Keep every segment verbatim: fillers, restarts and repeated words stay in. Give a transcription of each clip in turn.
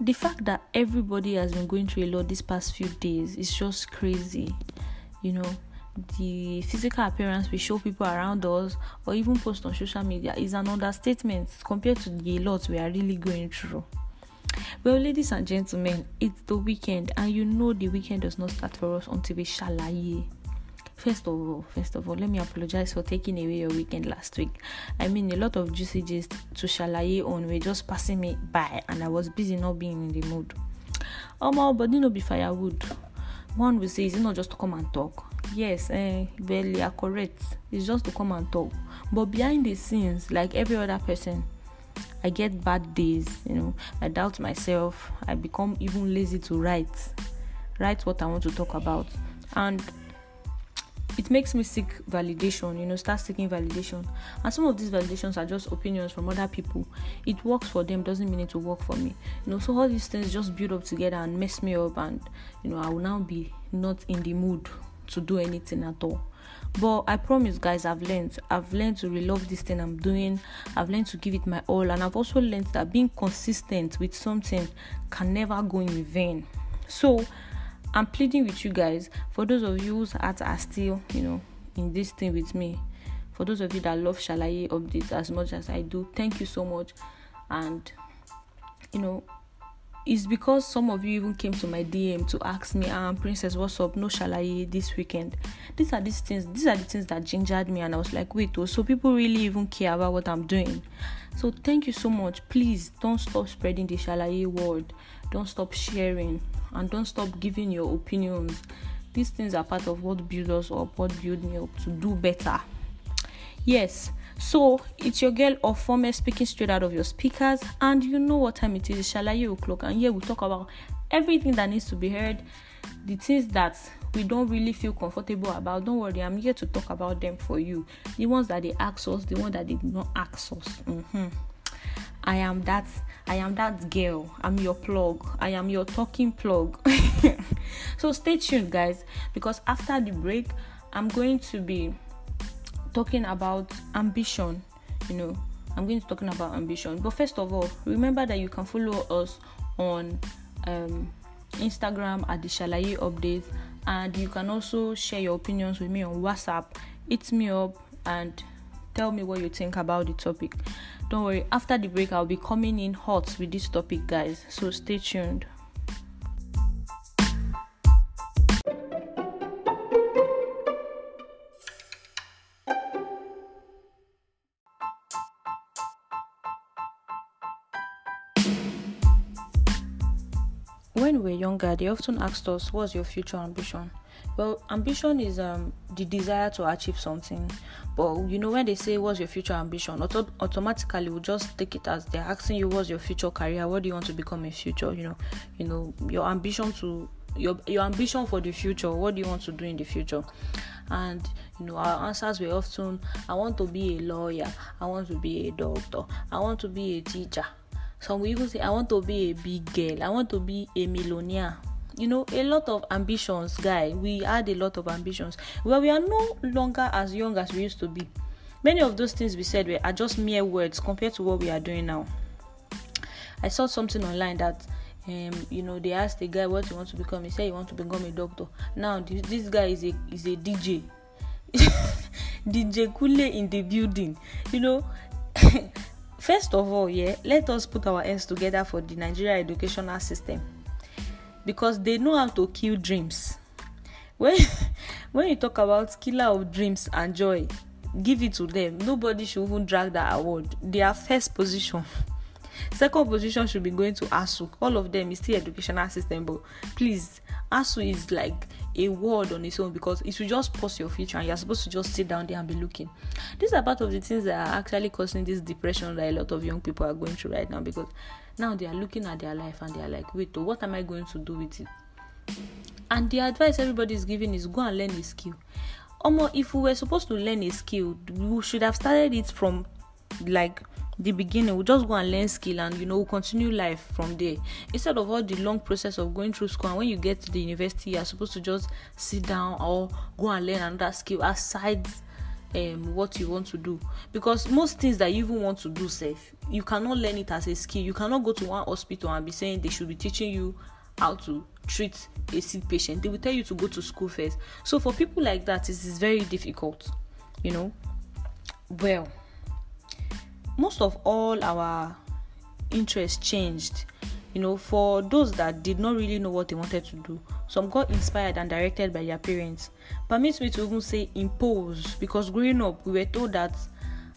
the fact that everybody has been going through a lot these past few days is just crazy. You know, the physical appearance we show people around us or even post on social media is an understatement compared to the lot we are really going through. Well, ladies and gentlemen, it's the weekend, and you know the weekend does not start for us until we Shalaye. First of all, first of all, let me apologize for taking away your weekend last week. I mean, a lot of juicy gist to Shalaye on were just passing me by, and I was busy not being in the mood. Oh my, but you know, be firewood. One will say, is it not just to come and talk? Yes, eh, well, you are correct. It's just to come and talk. But behind the scenes, like every other person, I get bad days, you know. I doubt myself. I become even lazy to write. Write what I want to talk about. And it makes me seek validation, you know, start seeking validation. And some of these validations are just opinions from other people. It works for them, doesn't mean it will work for me. You know, so all these things just build up together and mess me up, and you know, I will now be not in the mood to do anything at all. But I promise, guys, I've learned. I've learned to love this thing I'm doing. I've learned to give it my all, and I've also learned that being consistent with something can never go in vain. So I'm pleading with you guys, for those of you whose hearts are still, you know, in this thing with me, for those of you that love Shalaye updates as much as I do, thank you so much. And you know, it's because some of you even came to my D M to ask me, um, Princess, what's up? No Shalaye this weekend. These are these things. These are the things that gingered me, and I was like, wait, oh, so people really even care about what I'm doing. So thank you so much. Please don't stop spreading the Shalaye word. Don't stop sharing, and don't stop giving your opinions. These things are part of what builds us up, what builds me up to do better. Yes. So, it's your girl or former speaking straight out of your speakers, and you know what time it is, Shalaye o'clock, and here we talk about everything that needs to be heard, the things that we don't really feel comfortable about. Don't worry, I'm here to talk about them for you. The ones that they ask us, the ones that they did not ask us. Mm-hmm. I am that, I am that girl. I'm your plug. I am your talking plug. So, stay tuned, guys, because after the break, I'm going to be talking about ambition. You know, I'm going to talking about ambition. But first of all, remember that you can follow us on um Instagram at the Shalaye update, and you can also share your opinions with me on WhatsApp. Hit me up and tell me what you think about the topic. Don't worry, after the break I'll be coming in hot with this topic, guys, so stay tuned. When we were younger, they often asked us, what's your future ambition? Well, ambition is um, the desire to achieve something. But, you know, when they say, what's your future ambition? Auto- automatically, we'll just take it as they're asking you, what's your future career? What do you want to become in future? You know, you know, your ambition to, your, your ambition for the future. What do you want to do in the future? And, you know, our answers were often, I want to be a lawyer. I want to be a doctor. I want to be a teacher. Some will even say, I want to be a big girl. I want to be a millionaire. You know, a lot of ambitions, guy. We had a lot of ambitions. Well, we are no longer as young as we used to be. Many of those things we said were are just mere words compared to what we are doing now. I saw something online that, um, you know, they asked the guy what he wants to become. He said he wants to become a doctor. Now, this, this guy is a is a D J. D J Kule in the building. You know, first of all, yeah, let us put our hands together for the Nigeria educational system, because they know how to kill dreams. When, when you talk about killer of dreams and joy, give it to them. Nobody should even drag that award. They are first position. Second position should be going to A S U. All of them is still educational system, but please, A S U is like a word on its own, because it will just pause your future and you're supposed to just sit down there and be looking. These are part of the things that are actually causing this depression that a lot of young people are going through right now, because now they are looking at their life and they are like, wait, what am I going to do with it? And the advice everybody is giving is go and learn a skill. Omo, if we were supposed to learn a skill, we should have started it from like the beginning. We'll just go and learn skill, and you know, we'll continue life from there, instead of all the long process of going through school. And when you get to the university, you're supposed to just sit down or go and learn another skill aside um what you want to do, because most things that you even want to do safe, you cannot learn it as a skill. You cannot go to one hospital and be saying they should be teaching you how to treat a sick patient. They will tell you to go to school first. So for people like that, it is very difficult, you know. Well, most of all our interests changed, you know, for those that did not really know what they wanted to do. Some got inspired and directed by their parents. Permits me to even say imposed, because growing up, we were told that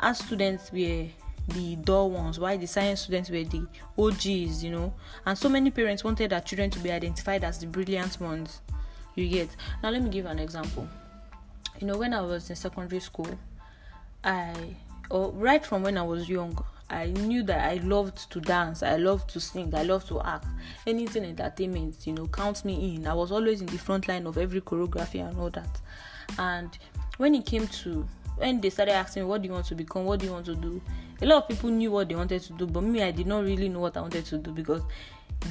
as students, we were the dull ones, while the science students were the O Gs, you know. And so many parents wanted their children to be identified as the brilliant ones, you get. Now, let me give an example. You know, when I was in secondary school, I, or right from when I was young, I knew that I loved to dance, I loved to sing, I loved to act. Anything entertainment, you know, count me in. I was always in the front line of every choreography and all that. And when it came to, when they started asking me, what do you want to become, what do you want to do? A lot of people knew what they wanted to do, but me, I did not really know what I wanted to do, because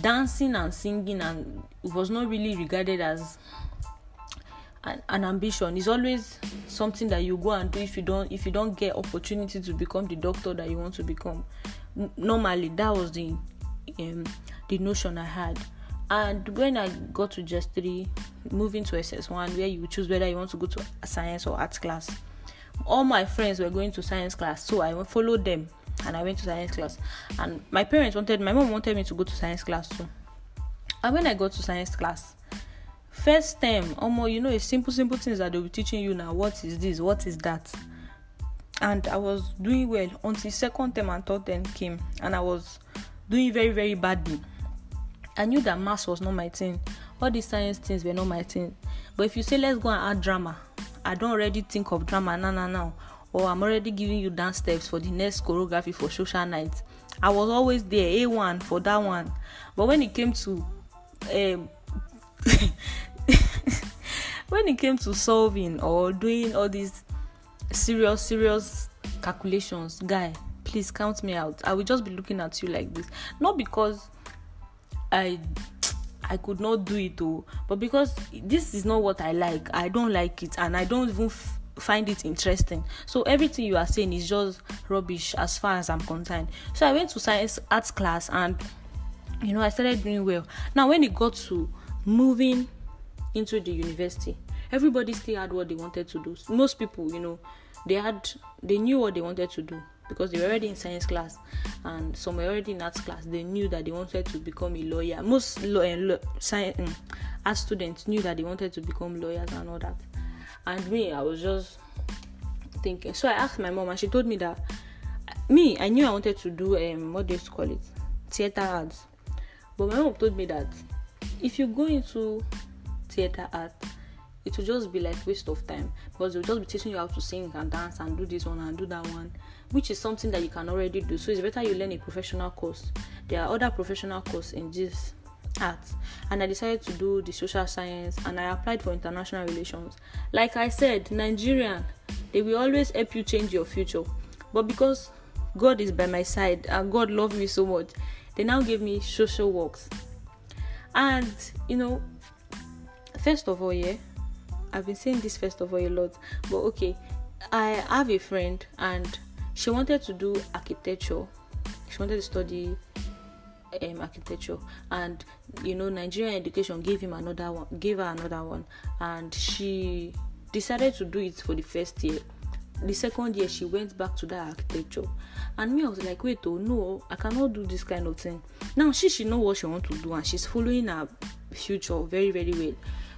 dancing and singing and was not really regarded as An, an ambition. Is always something that you go and do if you don't if you don't get opportunity to become the doctor that you want to become. N- normally, that was the um, the notion I had. And when I got to just three, moving to S S one, where you choose whether you want to go to a science or arts class, all my friends were going to science class, so I followed them and I went to science class. And my parents wanted, my mom wanted me to go to science class too. And when I got to science class, first time, um, you know, it's simple, simple things that they'll be teaching you now. What is this? What is that? And I was doing well until second term and third term came, and I was doing very, very badly. I knew that maths was not my thing. All these science things were not my thing. But if you say, let's go and add drama, I don't already think of drama, no, no, no. Or I'm already giving you dance steps for the next choreography for social night. I was always there, A one for that one. But when it came to... Um, when it came to solving or doing all these serious serious calculations, guy, please count me out. I will just be looking at you like this, not because I I could not do it all, but because this is not what I like. I don't like it, and I don't even f- find it interesting. So everything you are saying is just rubbish as far as I'm concerned. So I went to science arts class, and you know, I started doing well. Now when it got to moving into the university, everybody still had what they wanted to do. Most people, you know, they had, they knew what they wanted to do, because they were already in science class, and some were already in arts class. They knew that they wanted to become a lawyer. Most law and law, science um, arts students knew that they wanted to become lawyers and all that. And me, I was just thinking. So I asked my mom, and she told me that me, I knew I wanted to do um, what do you call it, theater arts. But my mom told me that if you go into theater art, it will just be like waste of time, because they'll just be teaching you how to sing and dance and do this one and do that one, which is something that you can already do. So it's better you learn a professional course. There are other professional courses in this art. And I decided to do the social science, and I applied for international relations. Like I said, Nigerian, they will always help you change your future. But because God is by my side and God loved me so much, they now gave me social works. And, you know, first of all, yeah, I've been saying this first of all a lot, but okay, I have a friend, and she wanted to do architecture. She wanted to study um, architecture, and, you know, Nigerian education gave him another one, gave her another one, and she decided to do it for the first year. The second year, she went back to that architecture, and me, I was like, wait, oh no, I cannot do this kind of thing. Now she should know what she wants to do, and she's following her future very, very well.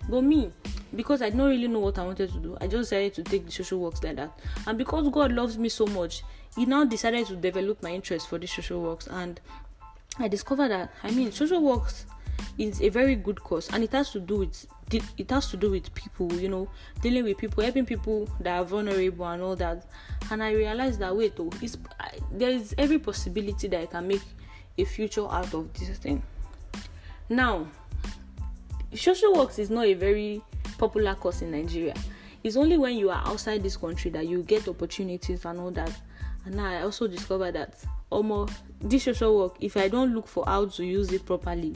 But me, because I don't really know what I wanted to do, I just decided to take the social works like that. And because God loves me so much, He now decided to develop my interest for the social works, and I discovered that, I mean, social works is a very good course, and it has to do with it has to do with people, you know, dealing with people, helping people that are vulnerable and all that. And I realized that, wait, oh, it's, I, there is every possibility that I can make a future out of this thing. Now, social works is not a very popular course in Nigeria. It's only when you are outside this country that you get opportunities and all that. And now I also discovered that, almost this social work, if I don't look for how to use it properly,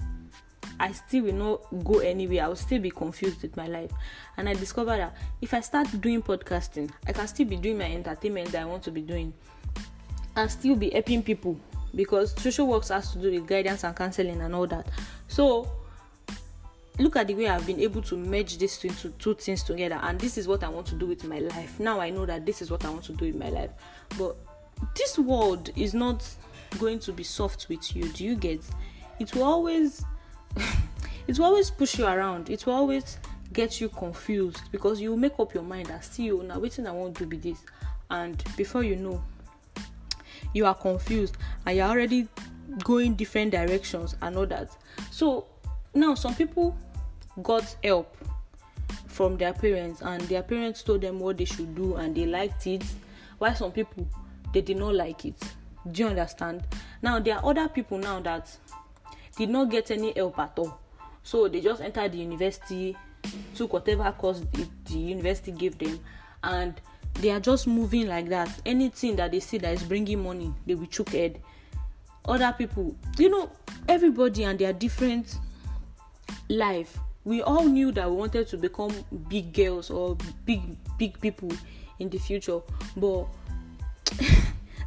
I still will not go anywhere. I will still be confused with my life. And I discovered that if I start doing podcasting, I can still be doing my entertainment that I want to be doing and still be helping people, because social work has to do with guidance and counseling and all that. So look at the way I've been able to merge these two, two, two things together, and this is what I want to do with my life. Now I know that this is what I want to do with my life. But this world is not going to be soft with you. Do you get? It will always, it will always push you around. It will always get you confused, because you make up your mind that see, oh, now waiting I won't do be this, and before you know, you are confused and you're already going different directions and all that. So now some people got help from their parents, and their parents told them what they should do, and they liked it, while some people, they did not like it. Do you understand? Now there are other people now that did not get any help at all, so they just entered the university, took whatever course the university gave them, and they are just moving like that. Anything that they see that is bringing money, they will choke head. Other people, you know, everybody and their different life. We all knew that we wanted to become big girls or big big people in the future, but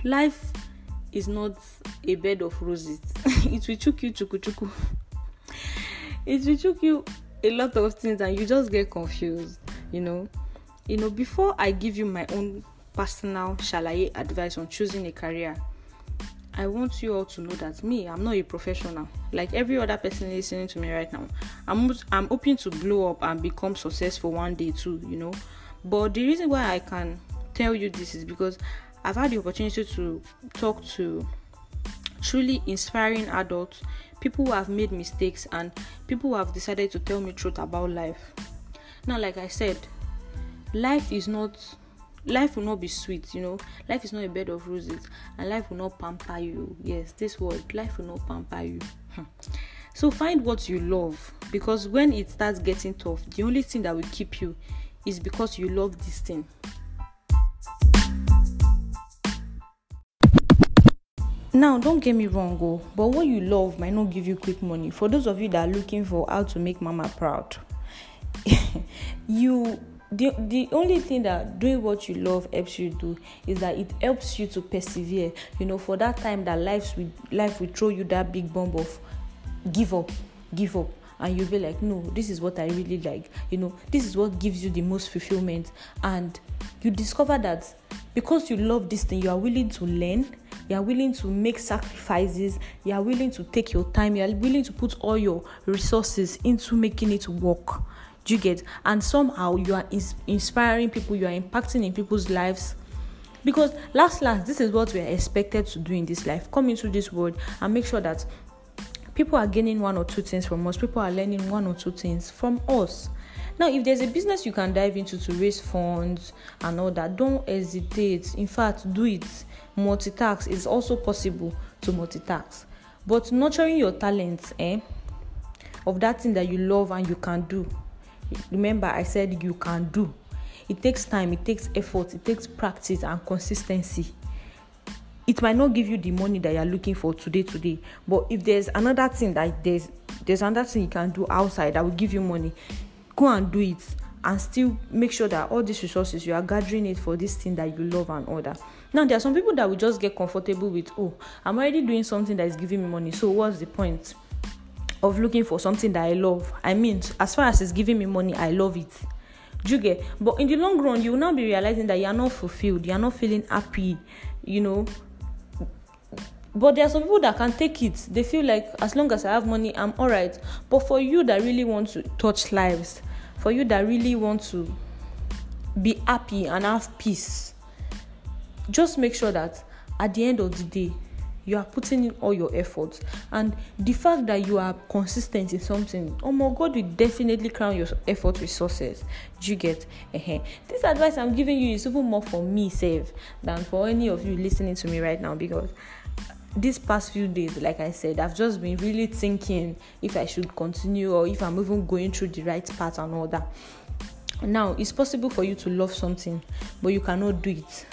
life is not a bed of roses. It will choke you, chuku chuku. It will choke you a lot of things, and you just get confused, you know. You know, before I give you my own personal Shalaye advice on choosing a career, I want you all to know that me, I'm not a professional. Like every other person listening to me right now, I'm I'm hoping to blow up and become successful one day too, you know. But the reason why I can tell you this is because I've had the opportunity to talk to truly inspiring adults, people who have made mistakes, and people who have decided to tell me truth about life. Now, like I said, life is not, life will not be sweet, you know. Life is not a bed of roses, and life will not pamper you. Yes, this word, life will not pamper you. So find what you love, because when it starts getting tough, the only thing that will keep you is because you love this thing. Now, don't get me wrong, oh, but what you love might not give you quick money. For those of you that are looking for how to make mama proud, you... The, the only thing that doing what you love helps you do is that it helps you to persevere, you know, for that time that life will, life will throw you that big bomb of give up, give up. And you'll be like, no, this is what I really like. You know, this is what gives you the most fulfillment. And you discover that because you love this thing, you are willing to learn, you are willing to make sacrifices, you are willing to take your time, you are willing to put all your resources into making it work. Do you get? And somehow you are ins- inspiring people, you are impacting in people's lives, because last last this is what we are expected to do in this life. Come into this world and make sure that people are gaining one or two things from us, people are learning one or two things from us. Now, if there's a business you can dive into to raise funds and all that, don't hesitate. In fact, do it. Multitask is also possible to multitask, but nurturing your talents eh, of that thing that you love and you can do. Remember, I said you can do. It takes time, it takes effort, it takes practice and consistency. It might not give you the money that you're looking for today, today. But if there's another thing that there's there's another thing you can do outside that will give you money, go and do it, and still make sure that all these resources you are gathering it for this thing that you love and all that. Now, there are some people that will just get comfortable with, oh, I'm already doing something that is giving me money, so what's the point of looking for something that I love? I mean, as far as it's giving me money, I love it. Do you get? But in the long run, you will now be realizing that you are not fulfilled, you are not feeling happy, you know. But there are some people that can take it. They feel like, as long as I have money, I'm all right. But for you that really want to touch lives, for you that really want to be happy and have peace, just make sure that at the end of the day, you are putting in all your efforts, and the fact that you are consistent in something, oh my God, will definitely crown your effort with success. Do you get? Uh-huh. This advice I'm giving you is even more for me, save, than for any of you listening to me right now, because these past few days, like I said, I've just been really thinking if I should continue or if I'm even going through the right path and all that. Now, it's possible for you to love something, but you cannot do it.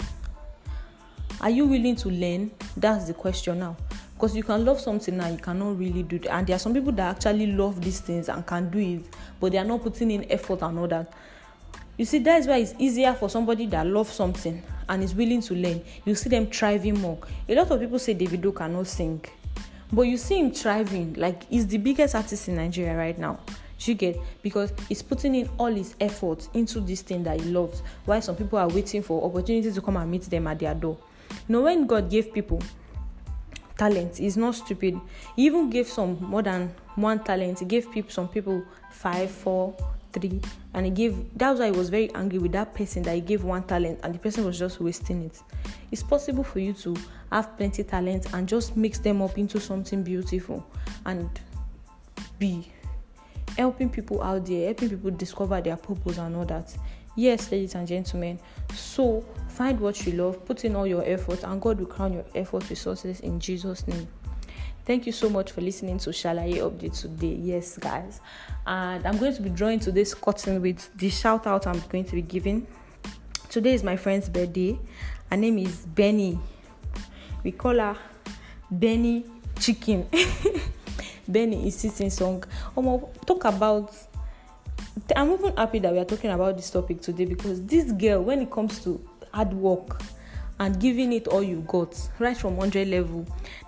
Are you willing to learn? That's the question now. Because you can love something now, you cannot really do that. And there are some people that actually love these things and can do it, but they are not putting in effort and all that. You see, that is why it's easier for somebody that loves something and is willing to learn. You see them thriving more. A lot of people say Davido cannot sing, but you see him thriving. Like, he's the biggest artist in Nigeria right now. You get? Because he's putting in all his efforts into this thing that he loves. While some people are waiting for opportunities to come and meet them at their door. Now, when God gave people talent, he's not stupid. He even gave some more than one talent. He gave people some people five, four, three, and he gave. That's why I was very angry with that person that he gave one talent and the person was just wasting it. It's possible for you to have plenty talent and just mix them up into something beautiful and be helping people out there, helping people discover their purpose and all that. Yes, ladies and gentlemen, so find what you love, put in all your efforts, and God will crown your efforts with success in Jesus' name. Thank you so much for listening to Shalaye Update today. Yes, guys. And I'm going to be drawing today's curtain with the shout out I'm going to be giving. Today is my friend's birthday. Her name is Benny. We call her Benny Chicken. Benny is sitting song. Omo, talk about. I'm even happy that we are talking about this topic today, because this girl, when it comes to hard work and giving it all you got, right from one hundred level,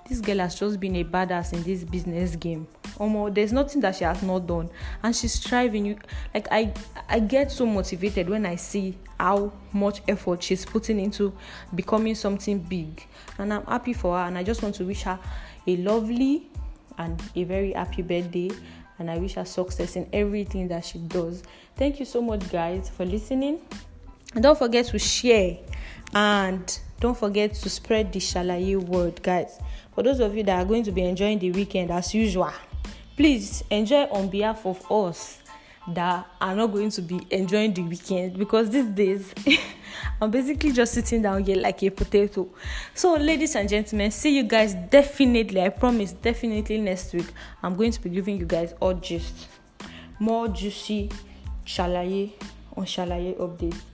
this girl has just been a badass in this business game. Omo, there's nothing that she has not done, and she's striving. You, like I, I get so motivated when I see how much effort she's putting into becoming something big, and I'm happy for her. And I just want to wish her a lovely and a very happy birthday, and I wish her success in everything that she does. Thank you so much, guys, for listening. And don't forget to share, and don't forget to spread the Shalaye word, guys. For those of you that are going to be enjoying the weekend as usual, please enjoy on behalf of us that are not going to be enjoying the weekend, because these days I'm basically just sitting down here like a potato. So, ladies and gentlemen, see you guys definitely. I promise, definitely next week I'm going to be giving you guys all gist, more juicy Shalaye on Shalaye updates.